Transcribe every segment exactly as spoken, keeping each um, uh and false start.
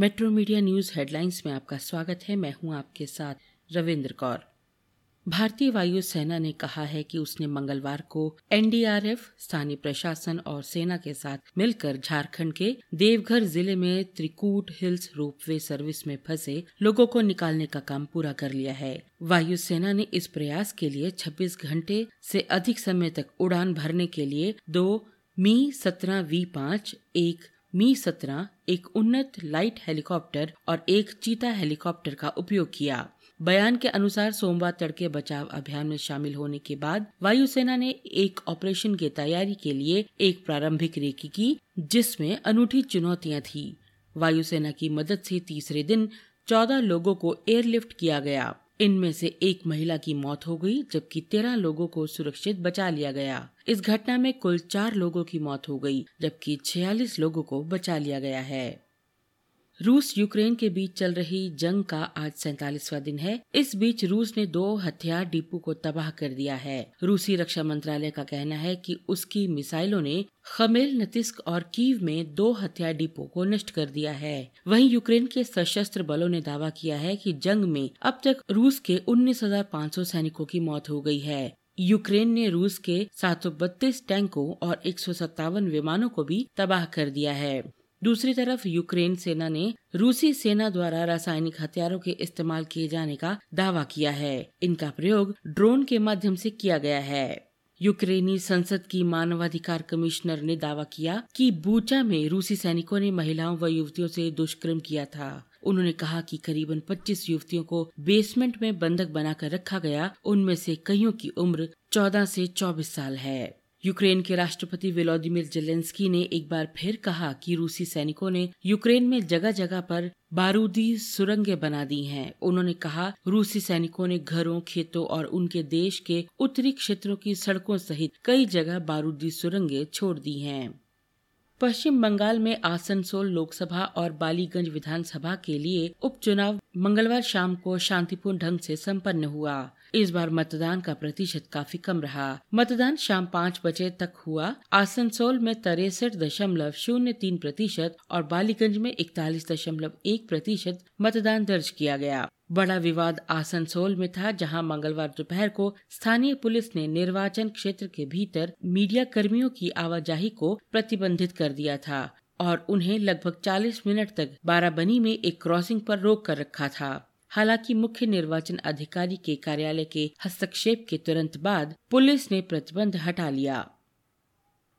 Metro media news headlines में आपका स्वागत है। मैं हूं आपके साथ रविंद्र कौर। भारतीय वायुसेना ने कहा है कि उसने मंगलवार को एनडीआरएफ, स्थानीय प्रशासन और सेना के साथ मिलकर झारखंड के देवघर जिले में त्रिकूट हिल्स रोपवे सर्विस में फंसे लोगों को निकालने का काम पूरा कर लिया है। वायुसेना ने इस प्रयास के लिए छब्बीस घंटे से अधिक समय तक उड़ान भरने के लिए दो मी सत्रह वी पाँच, एक मी सत्रह, एक उन्नत लाइट हेलीकॉप्टर और एक चीता हेलीकॉप्टर का उपयोग किया। बयान के अनुसार सोमवार तड़के बचाव अभियान में शामिल होने के बाद वायुसेना ने एक ऑपरेशन की तैयारी के लिए एक प्रारंभिक रेकी की, जिसमें अनूठी चुनौतियां थी। वायुसेना की मदद से तीसरे दिन चौदह लोगों को एयरलिफ्ट किया गया। इनमें से एक महिला की मौत हो गई, जबकि तेरह लोगों को सुरक्षित बचा लिया गया। इस घटना में कुल चार लोगों की मौत हो गई, जबकि छियालीस लोगों को बचा लिया गया है। रूस यूक्रेन के बीच चल रही जंग का आज सैंतालीसवां दिन है। इस बीच रूस ने दो हथियार डिपो को तबाह कर दिया है। रूसी रक्षा मंत्रालय का कहना है कि उसकी मिसाइलों ने खमेलनित्स्क और कीव में दो हथियार डिपो को नष्ट कर दिया है। वहीं यूक्रेन के सशस्त्र बलों ने दावा किया है कि जंग में अब तक रूस के उन्नीस हजार पाँच सौ सैनिकों की मौत हो गई है। यूक्रेन ने रूस के सात सौ बत्तीस टैंकों और एक सौ सत्तावन विमानों को भी तबाह कर दिया है। दूसरी तरफ यूक्रेन सेना ने रूसी सेना द्वारा रासायनिक हथियारों के इस्तेमाल किए जाने का दावा किया है। इनका प्रयोग ड्रोन के माध्यम से किया गया है। यूक्रेनी संसद की मानवाधिकार कमिश्नर ने दावा किया कि बूचा में रूसी सैनिकों ने महिलाओं व युवतियों से दुष्कर्म किया था। उन्होंने कहा कि करीबन पच्चीस युवतियों को बेसमेंट में बंधक बनाकर रखा गया। उनमें से कईयों की उम्र चौदह से चौबीस साल है। यूक्रेन के राष्ट्रपति व्लादिमिर जेलेंस्की ने एक बार फिर कहा कि रूसी सैनिकों ने यूक्रेन में जगह जगह पर बारूदी सुरंगें बना दी हैं। उन्होंने कहा, रूसी सैनिकों ने घरों, खेतों और उनके देश के उत्तरी क्षेत्रों की सड़कों सहित कई जगह बारूदी सुरंगें छोड़ दी हैं। पश्चिम बंगाल में आसनसोल लोकसभा और बालीगंज विधानसभा के लिए उपचुनाव मंगलवार शाम को शांतिपूर्ण ढंग से संपन्न हुआ। इस बार मतदान का प्रतिशत काफी कम रहा। मतदान शाम पाँच बजे तक हुआ। आसनसोल में तिरसठ दशमलव शून्य तीन प्रतिशत और बालीगंज में इकतालीस दशमलव एक प्रतिशत मतदान दर्ज किया गया। बड़ा विवाद आसनसोल में था, जहां मंगलवार दोपहर को स्थानीय पुलिस ने निर्वाचन क्षेत्र के भीतर मीडिया कर्मियों की आवाजाही को प्रतिबंधित कर दिया था और उन्हें लगभग चालीस मिनट तक बाराबनी में एक क्रॉसिंग पर रोक कर रखा था। हालांकि मुख्य निर्वाचन अधिकारी के कार्यालय के हस्तक्षेप के तुरंत बाद पुलिस ने प्रतिबंध हटा लिया।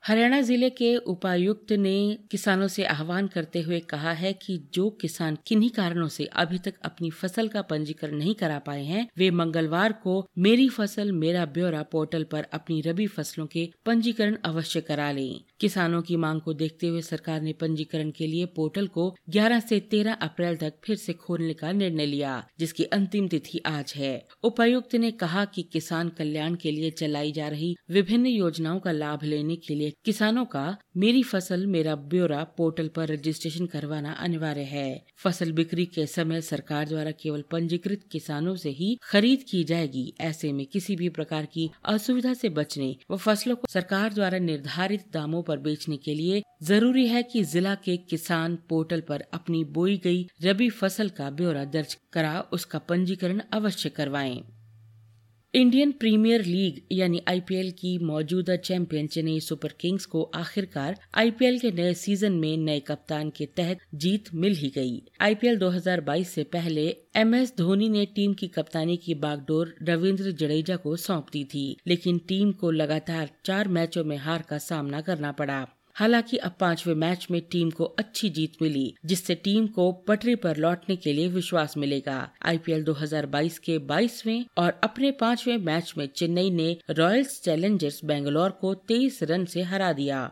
हरियाणा जिले के उपायुक्त ने किसानों से आह्वान करते हुए कहा है कि जो किसान किन्हीं कारणों से अभी तक अपनी फसल का पंजीकरण नहीं करा पाए हैं, वे मंगलवार को मेरी फसल मेरा ब्योरा पोर्टल पर अपनी रबी फसलों के पंजीकरण अवश्य करा लें। किसानों की मांग को देखते हुए सरकार ने पंजीकरण के लिए पोर्टल को ग्यारह से तेरह अप्रैल तक फिर से खोलने का निर्णय लिया, जिसकी अंतिम तिथि आज है। उपायुक्त ने कहा कि किसान कल्याण के लिए चलाई जा रही विभिन्न योजनाओं का लाभ लेने के लिए किसानों का मेरी फसल मेरा ब्योरा पोर्टल पर रजिस्ट्रेशन करवाना अनिवार्य है। फसल बिक्री के समय सरकार द्वारा केवल पंजीकृत किसानों से ही खरीद की जाएगी। ऐसे में किसी भी प्रकार की असुविधा से बचने व फसलों को सरकार द्वारा निर्धारित दामों पर बेचने के लिए जरूरी है कि जिला के किसान पोर्टल पर अपनी बोई गई रबी फसल का ब्योरा दर्ज करा उसका पंजीकरण अवश्य करवाएं। इंडियन प्रीमियर लीग यानी आईपीएल की मौजूदा चैंपियन चेन्नई सुपर किंग्स को आखिरकार आईपीएल के नए सीजन में नए कप्तान के तहत जीत मिल ही गई। आईपीएल दो हज़ार बाईस से पहले एमएस धोनी ने टीम की कप्तानी की बागडोर रविंद्र जडेजा को सौंप दी थी, लेकिन टीम को लगातार चार मैचों में हार का सामना करना पड़ा। हालांकि अब पांचवे मैच में टीम को अच्छी जीत मिली, जिससे टीम को पटरी पर लौटने के लिए विश्वास मिलेगा। आईपीएल दो हज़ार बाईस के बाईसवें और अपने पांचवें मैच में चेन्नई ने रॉयल्स चैलेंजर्स बेंगलोर को तेईस रन से हरा दिया।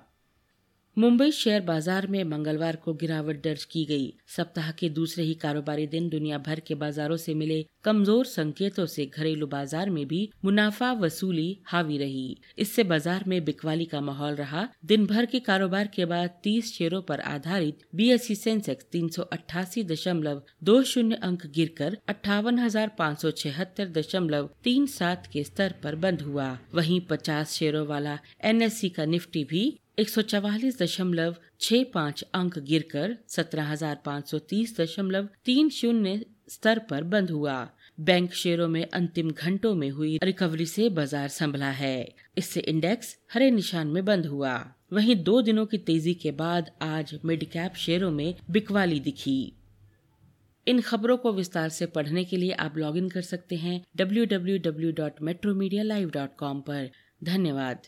मुंबई शेयर बाजार में मंगलवार को गिरावट दर्ज की गई। सप्ताह के दूसरे ही कारोबारी दिन दुनिया भर के बाजारों से मिले कमजोर संकेतों से घरेलू बाजार में भी मुनाफा वसूली हावी रही। इससे बाजार में बिकवाली का माहौल रहा। दिन भर के कारोबार के बाद तीस शेयरों पर आधारित बीएसई सेंसेक्स तीन सौ अट्ठासी दशमलव दो शून्य अंक गिरकर अट्ठावन हज़ार पाँच सौ छिहत्तर दशमलव तीन सात के स्तर पर बंद हुआ। वहीं पचास शेयरों वाला एनएसई का निफ्टी भी एक सौ चवालीस दशमलव छह पाँच अंक गिरकर सत्रह हजार पाँच सौ तीस दशमलव तीन शून्य स्तर पर बंद हुआ। बैंक शेयरों में अंतिम घंटों में हुई रिकवरी से बाजार संभला है, इससे इंडेक्स हरे निशान में बंद हुआ। वहीं दो दिनों की तेजी के बाद आज मिड कैप शेयरों में बिकवाली दिखी। इन खबरों को विस्तार से पढ़ने के लिए आप लॉगिन कर सकते हैं W W W dot metromedia live dot com पर। धन्यवाद।